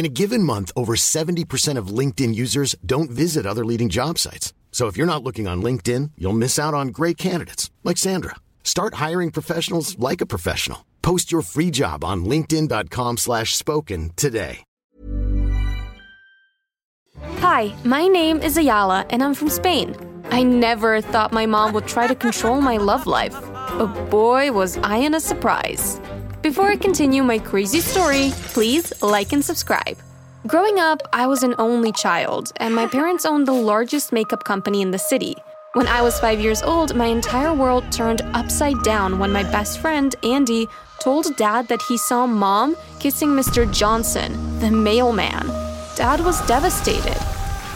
In a given month, over 70% of LinkedIn users don't visit other leading job sites. So if you're not looking on LinkedIn, you'll miss out on great candidates like Sandra. Start hiring professionals like a professional. Post your free job on linkedin.com/spoken today. Hi, my name is Ayala, and I'm from Spain. I never thought my mom would try to control my love life, but boy, was I in a surprise. Before I continue my crazy story, please like and subscribe. Growing up, I was an only child, and my parents owned the largest makeup company in the city. When I was 5 years old, my entire world turned upside down when my best friend, Andy, told Dad that he saw Mom kissing Mr. Johnson, the mailman. Dad was devastated.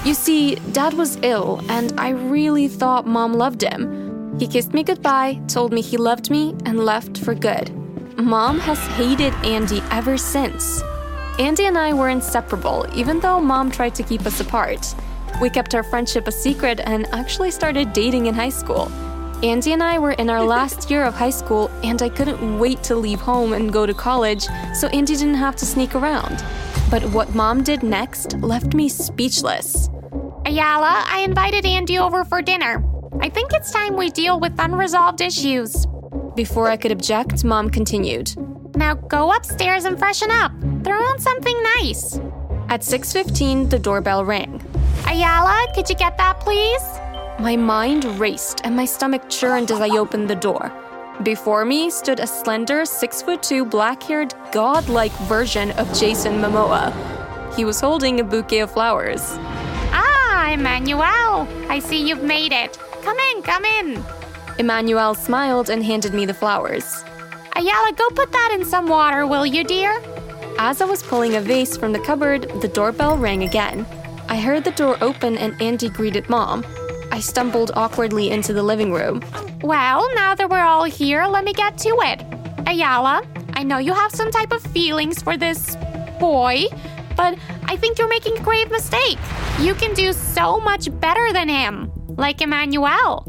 You see, Dad was ill, and I really thought Mom loved him. He kissed me goodbye, told me he loved me, and left for good. Mom has hated Andy ever since. Andy and I were inseparable, even though Mom tried to keep us apart. We kept our friendship a secret and actually started dating in high school. Andy and I were in our last year of high school, and I couldn't wait to leave home and go to college, so Andy didn't have to sneak around. But what Mom did next left me speechless. Ayala, I invited Andy over for dinner. I think it's time we deal with unresolved issues. Before I could object, Mom continued. Now go upstairs and freshen up. Throw on something nice. At 6:15, the doorbell rang. Ayala, could you get that, please? My mind raced and my stomach churned as I opened the door. Before me stood a slender 6'2" black-haired, godlike version of Jason Momoa. He was holding a bouquet of flowers. Ah, Emmanuel, I see you've made it. Come in, come in. Emmanuel smiled and handed me the flowers. Ayala, go put that in some water, will you, dear? As I was pulling a vase from the cupboard, the doorbell rang again. I heard the door open and Andy greeted Mom. I stumbled awkwardly into the living room. Well, now that we're all here, let me get to it. Ayala, I know you have some type of feelings for this boy, but I think you're making a grave mistake. You can do so much better than him, like Emmanuel.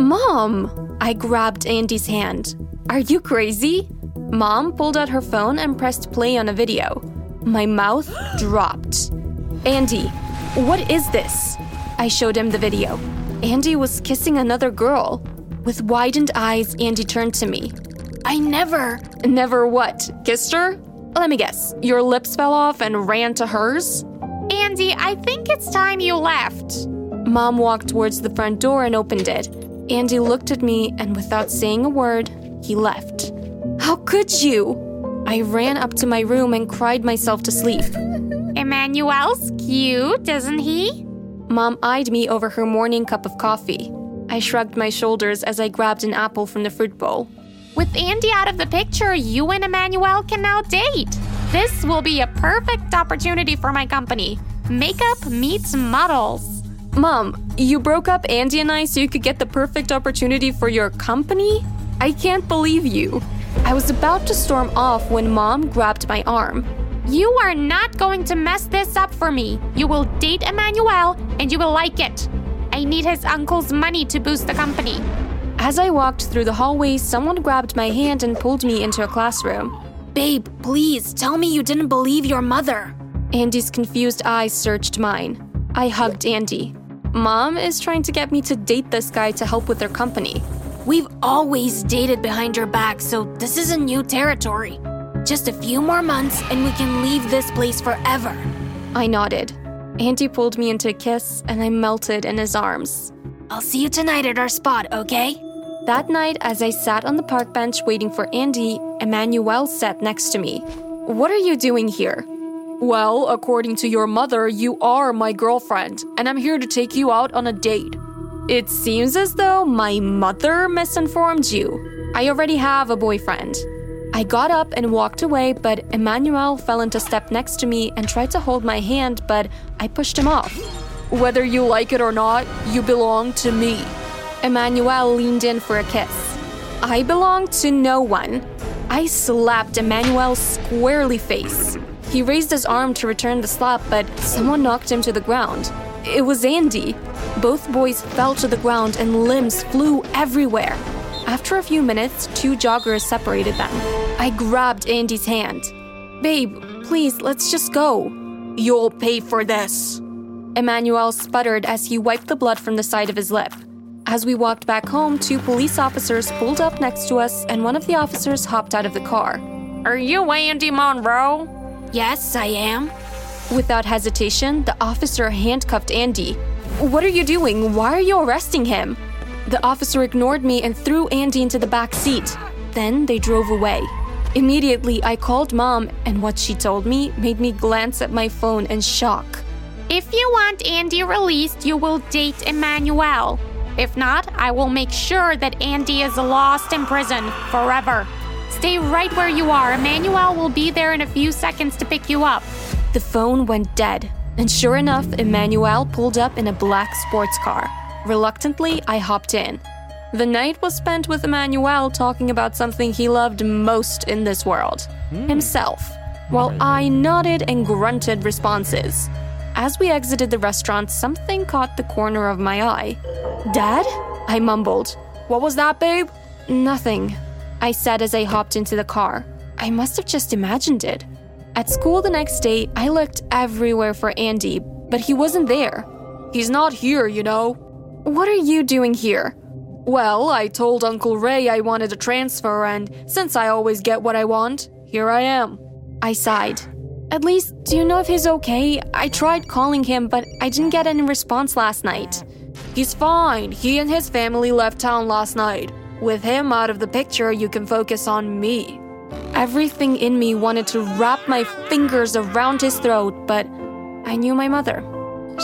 Mom! I grabbed Andy's hand. Are you crazy? Mom pulled out her phone and pressed play on a video. My mouth dropped. Andy, what is this? I showed him the video. Andy was kissing another girl. With widened eyes, Andy turned to me. I never... Never what? Kissed her? Let me guess. Your lips fell off and ran to hers? Andy, I think it's time you left. Mom walked towards the front door and opened it. Andy looked at me, and without saying a word, he left. How could you? I ran up to my room and cried myself to sleep. Emmanuel's cute, isn't he? Mom eyed me over her morning cup of coffee. I shrugged my shoulders as I grabbed an apple from the fruit bowl. With Andy out of the picture, you and Emmanuel can now date. This will be a perfect opportunity for my company. Makeup meets models. Mom, you broke up Andy and I so you could get the perfect opportunity for your company? I can't believe you. I was about to storm off when Mom grabbed my arm. You are not going to mess this up for me. You will date Emmanuel and you will like it. I need his uncle's money to boost the company. As I walked through the hallway, someone grabbed my hand and pulled me into a classroom. Babe, please tell me you didn't believe your mother. Andy's confused eyes searched mine. I hugged Andy. Mom is trying to get me to date this guy to help with their company. We've always dated behind your back, so this isn't new territory. Just a few more months and we can leave this place forever. I nodded. Andy pulled me into a kiss, and I melted in his arms. I'll see you tonight at our spot, okay? That night, as I sat on the park bench waiting for Andy, Emmanuel sat next to me. What are you doing here? Well, according to your mother, you are my girlfriend, and I'm here to take you out on a date. It seems as though my mother misinformed you. I already have a boyfriend. I got up and walked away, but Emmanuel fell into step next to me and tried to hold my hand, but I pushed him off. Whether you like it or not, you belong to me. Emmanuel leaned in for a kiss. I belong to no one. I slapped Emmanuel squarely face. He raised his arm to return the slap, but someone knocked him to the ground. It was Andy. Both boys fell to the ground and limbs flew everywhere. After a few minutes, two joggers separated them. I grabbed Andy's hand. Babe, please, let's just go. You'll pay for this. Emmanuel sputtered as he wiped the blood from the side of his lip. As we walked back home, two police officers pulled up next to us, and one of the officers hopped out of the car. Are you Andy Monroe? Yes, I am. Without hesitation, the officer handcuffed Andy. What are you doing? Why are you arresting him? The officer ignored me and threw Andy into the back seat. Then they drove away. Immediately, I called Mom, and what she told me made me glance at my phone in shock. If you want Andy released, you will date Emmanuel. If not, I will make sure that Andy is lost in prison forever. Stay right where you are. Emmanuel will be there in a few seconds to pick you up. The phone went dead, and sure enough, Emmanuel pulled up in a black sports car. Reluctantly, I hopped in. The night was spent with Emmanuel talking about something he loved most in this world, himself, while I nodded and grunted responses. As we exited the restaurant, something caught the corner of my eye. Dad? I mumbled. What was that, babe? Nothing, I said as I hopped into the car. I must have just imagined it. At school the next day, I looked everywhere for Andy, but he wasn't there. He's not here, you know. What are you doing here? Well, I told Uncle Ray I wanted a transfer, and since I always get what I want, here I am. I sighed. At least, do you know if he's okay? I tried calling him, but I didn't get any response last night. He's fine. He and his family left town last night. With him out of the picture, you can focus on me. Everything in me wanted to wrap my fingers around his throat, but I knew my mother.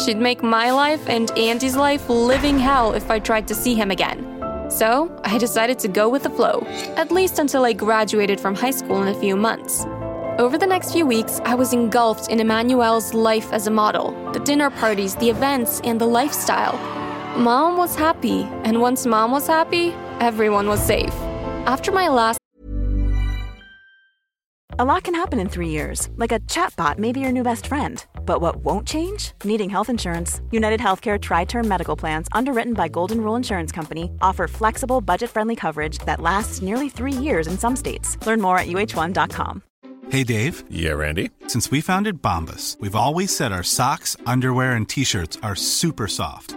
She'd make my life and Andy's life living hell if I tried to see him again. So I decided to go with the flow, at least until I graduated from high school in a few months. Over the next few weeks, I was engulfed in Emmanuel's life as a model, the dinner parties, the events, and the lifestyle. Mom was happy, and once Mom was happy, everyone was safe. After my last... A lot can happen in 3 years, like a chatbot may be your new best friend. But what won't change? Needing health insurance. United Healthcare Tri-Term Medical Plans, underwritten by Golden Rule Insurance Company, offer flexible, budget-friendly coverage that lasts nearly 3 years in some states. Learn more at UH1.com. Hey, Dave. Yeah, Randy. Since we founded Bombas, we've always said our socks, underwear, and T-shirts are super soft.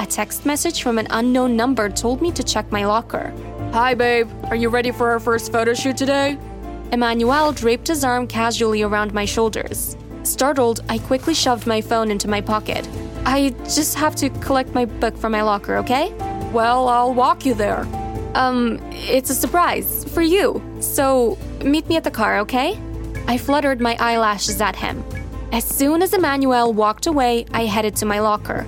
A text message from an unknown number told me to check my locker. Hi, babe. Are you ready for our first photo shoot today? Emmanuel draped his arm casually around my shoulders. Startled, I quickly shoved my phone into my pocket. I just have to collect my book from my locker, okay? Well, I'll walk you there. It's a surprise for you. So, meet me at the car, okay? I fluttered my eyelashes at him. As soon as Emmanuel walked away, I headed to my locker.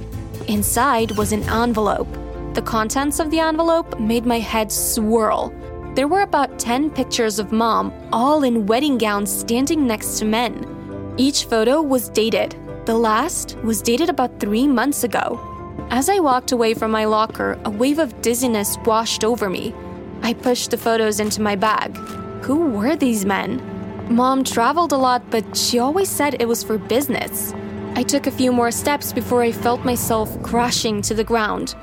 Inside was an envelope. The contents of the envelope made my head swirl. There were about 10 pictures of Mom, all in wedding gowns standing next to men. Each photo was dated. The last was dated about 3 months ago. As I walked away from my locker, a wave of dizziness washed over me. I pushed the photos into my bag. Who were these men? Mom traveled a lot, but she always said it was for business. I took a few more steps before I felt myself crashing to the ground.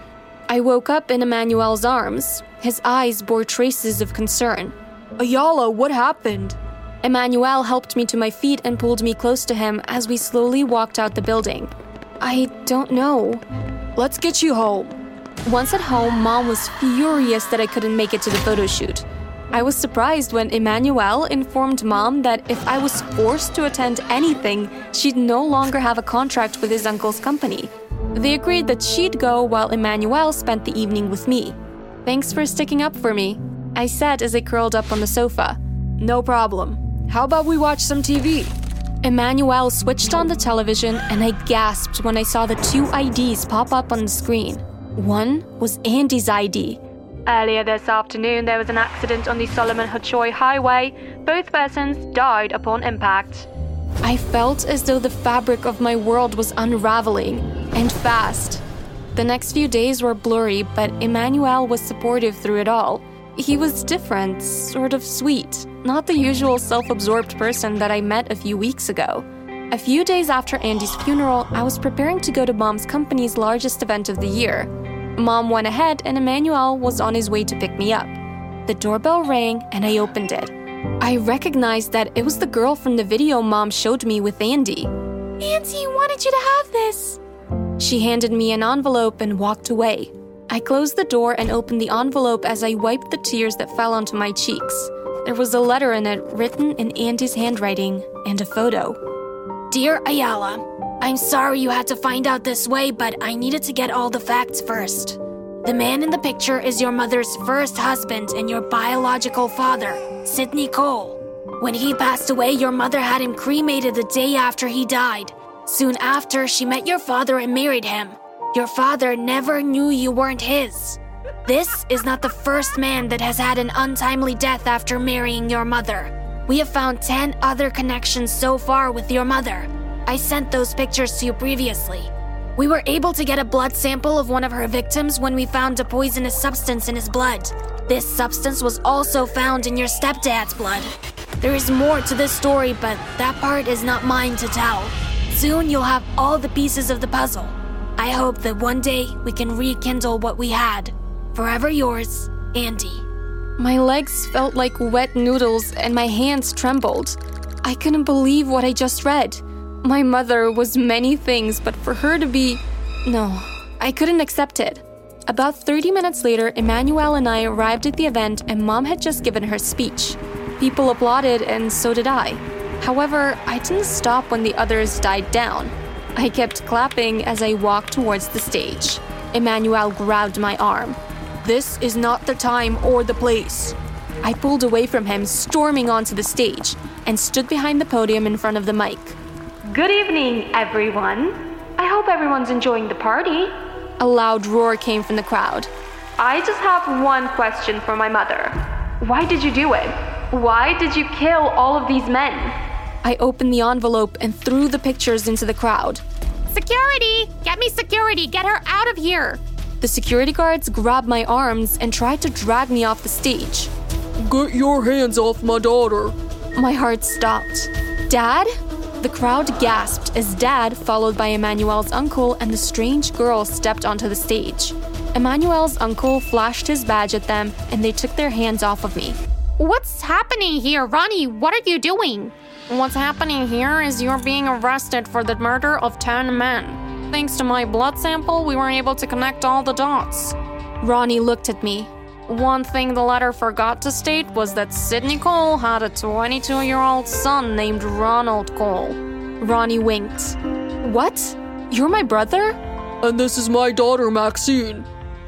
I woke up in Emmanuel's arms. His eyes bore traces of concern. Ayala, what happened? Emmanuel helped me to my feet and pulled me close to him as we slowly walked out the building. I don't know. Let's get you home. Once at home, Mom was furious that I couldn't make it to the photo shoot. I was surprised when Emmanuel informed Mom that if I was forced to attend anything, she'd no longer have a contract with his uncle's company. They agreed that she'd go while Emmanuel spent the evening with me. Thanks for sticking up for me, I said as I curled up on the sofa. No problem. How about we watch some TV? Emmanuel switched on the television and I gasped when I saw the two IDs pop up on the screen. One was Andy's ID. Earlier this afternoon, there was an accident on the Solomon Hochoy Highway. Both persons died upon impact. I felt as though the fabric of my world was unraveling, and fast. The next few days were blurry, but Emmanuel was supportive through it all. He was different, sort of sweet, not the usual self-absorbed person that I met a few weeks ago. A few days after Andy's funeral, I was preparing to go to Mom's company's largest event of the year. Mom went ahead and Emmanuel was on his way to pick me up. The doorbell rang and I opened it. I recognized that it was the girl from the video Mom showed me with Andy. Auntie wanted you to have this. She handed me an envelope and walked away. I closed the door and opened the envelope as I wiped the tears that fell onto my cheeks. There was a letter in it written in Andy's handwriting and a photo. Dear Ayala, I'm sorry you had to find out this way, but I needed to get all the facts first. The man in the picture is your mother's first husband and your biological father, Sidney Cole. When he passed away, your mother had him cremated the day after he died. Soon after, she met your father and married him. Your father never knew you weren't his. This is not the first man that has had an untimely death after marrying your mother. We have found 10 other connections so far with your mother. I sent those pictures to you previously. We were able to get a blood sample of one of her victims when we found a poisonous substance in his blood. This substance was also found in your stepdad's blood. There is more to this story, but that part is not mine to tell. Soon you'll have all the pieces of the puzzle. I hope that one day we can rekindle what we had. Forever yours, Andy. My legs felt like wet noodles and my hands trembled. I couldn't believe what I just read. My mother was many things, but for her to be... No, I couldn't accept it. About 30 minutes later, Emmanuel and I arrived at the event and Mom had just given her speech. People applauded and so did I. However, I didn't stop when the others died down. I kept clapping as I walked towards the stage. Emmanuel grabbed my arm. This is not the time or the place. I pulled away from him, storming onto the stage, and stood behind the podium in front of the mic. Good evening, everyone. I hope everyone's enjoying the party. A loud roar came from the crowd. I just have one question for my mother. Why did you do it? Why did you kill all of these men? I opened the envelope and threw the pictures into the crowd. Security! Get me security! Get her out of here! The security guards grabbed my arms and tried to drag me off the stage. Get your hands off my daughter! My heart stopped. Dad? The crowd gasped as Dad, followed by Emmanuel's uncle, and the strange girl stepped onto the stage. Emmanuel's uncle flashed his badge at them, and they took their hands off of me. What's happening here, Ronnie? What are you doing? What's happening here is you're being arrested for the murder of 10 men. Thanks to my blood sample, we were able to connect all the dots. Ronnie looked at me. One thing the letter forgot to state was that Sidney Cole had a 22-year-old son named Ronald Cole. Ronnie winked. What? You're my brother? And this is my daughter, Maxine.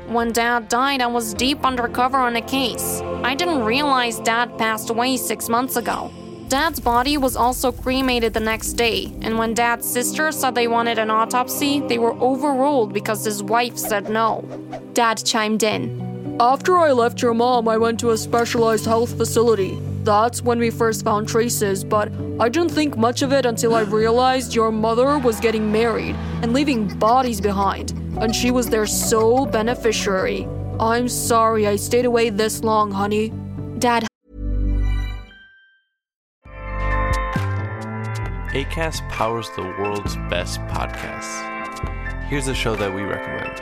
When Dad died, I was deep undercover on a case. I didn't realize Dad passed away 6 months ago. Dad's body was also cremated the next day, and when Dad's sister said they wanted an autopsy, they were overruled because his wife said no. Dad chimed in. After I left your mom, I went to a specialized health facility. That's when we first found traces, but I didn't think much of it until I realized your mother was getting married and leaving bodies behind, and she was their sole beneficiary. I'm sorry I stayed away this long, honey. Dad Acast powers the world's best podcasts. Here's a show that we recommend.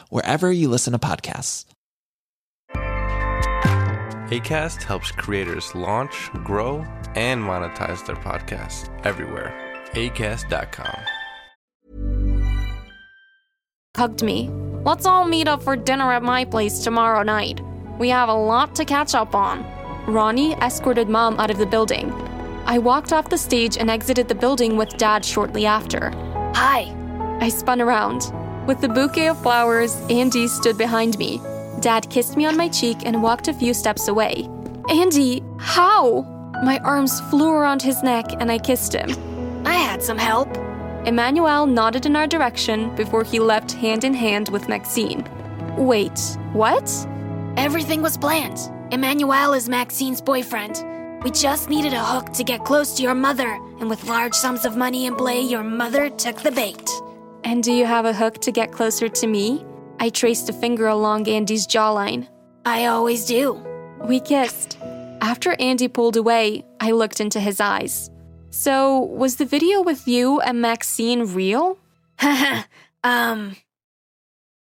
wherever you listen to podcasts. Acast helps creators launch, grow, and monetize their podcasts everywhere. Acast.com. Hugged me. Let's all meet up for dinner at my place tomorrow night. We have a lot to catch up on. Ronnie escorted Mom out of the building. I walked off the stage and exited the building with Dad shortly after. Hi. I spun around. With the bouquet of flowers, Andy stood behind me. Dad kissed me on my cheek and walked a few steps away. Andy, how? My arms flew around his neck and I kissed him. I had some help. Emmanuel nodded in our direction before he left hand in hand with Maxine. Wait, what? Everything was planned. Emmanuel is Maxine's boyfriend. We just needed a hook to get close to your mother, and with large sums of money in play, your mother took the bait. And do you have a hook to get closer to me? I traced a finger along Andy's jawline. I always do. We kissed. After Andy pulled away, I looked into his eyes. So, was the video with you and Maxine real?